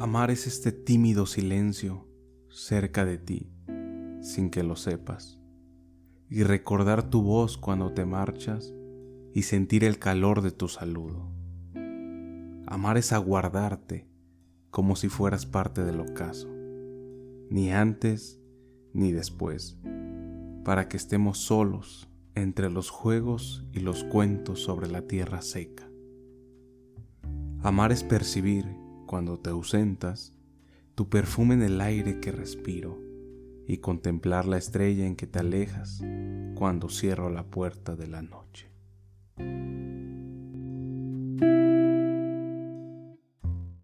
Amar es este tímido silencio cerca de ti, sin que lo sepas, y recordar tu voz cuando te marchas y sentir el calor de tu saludo. Amar es aguardarte como si fueras parte del ocaso, ni antes ni después, para que estemos solos entre los juegos y los cuentos sobre la tierra seca. Amar es percibir, cuando te ausentas, tu perfume en el aire que respiro y contemplar la estrella en que te alejas cuando cierro la puerta de la noche.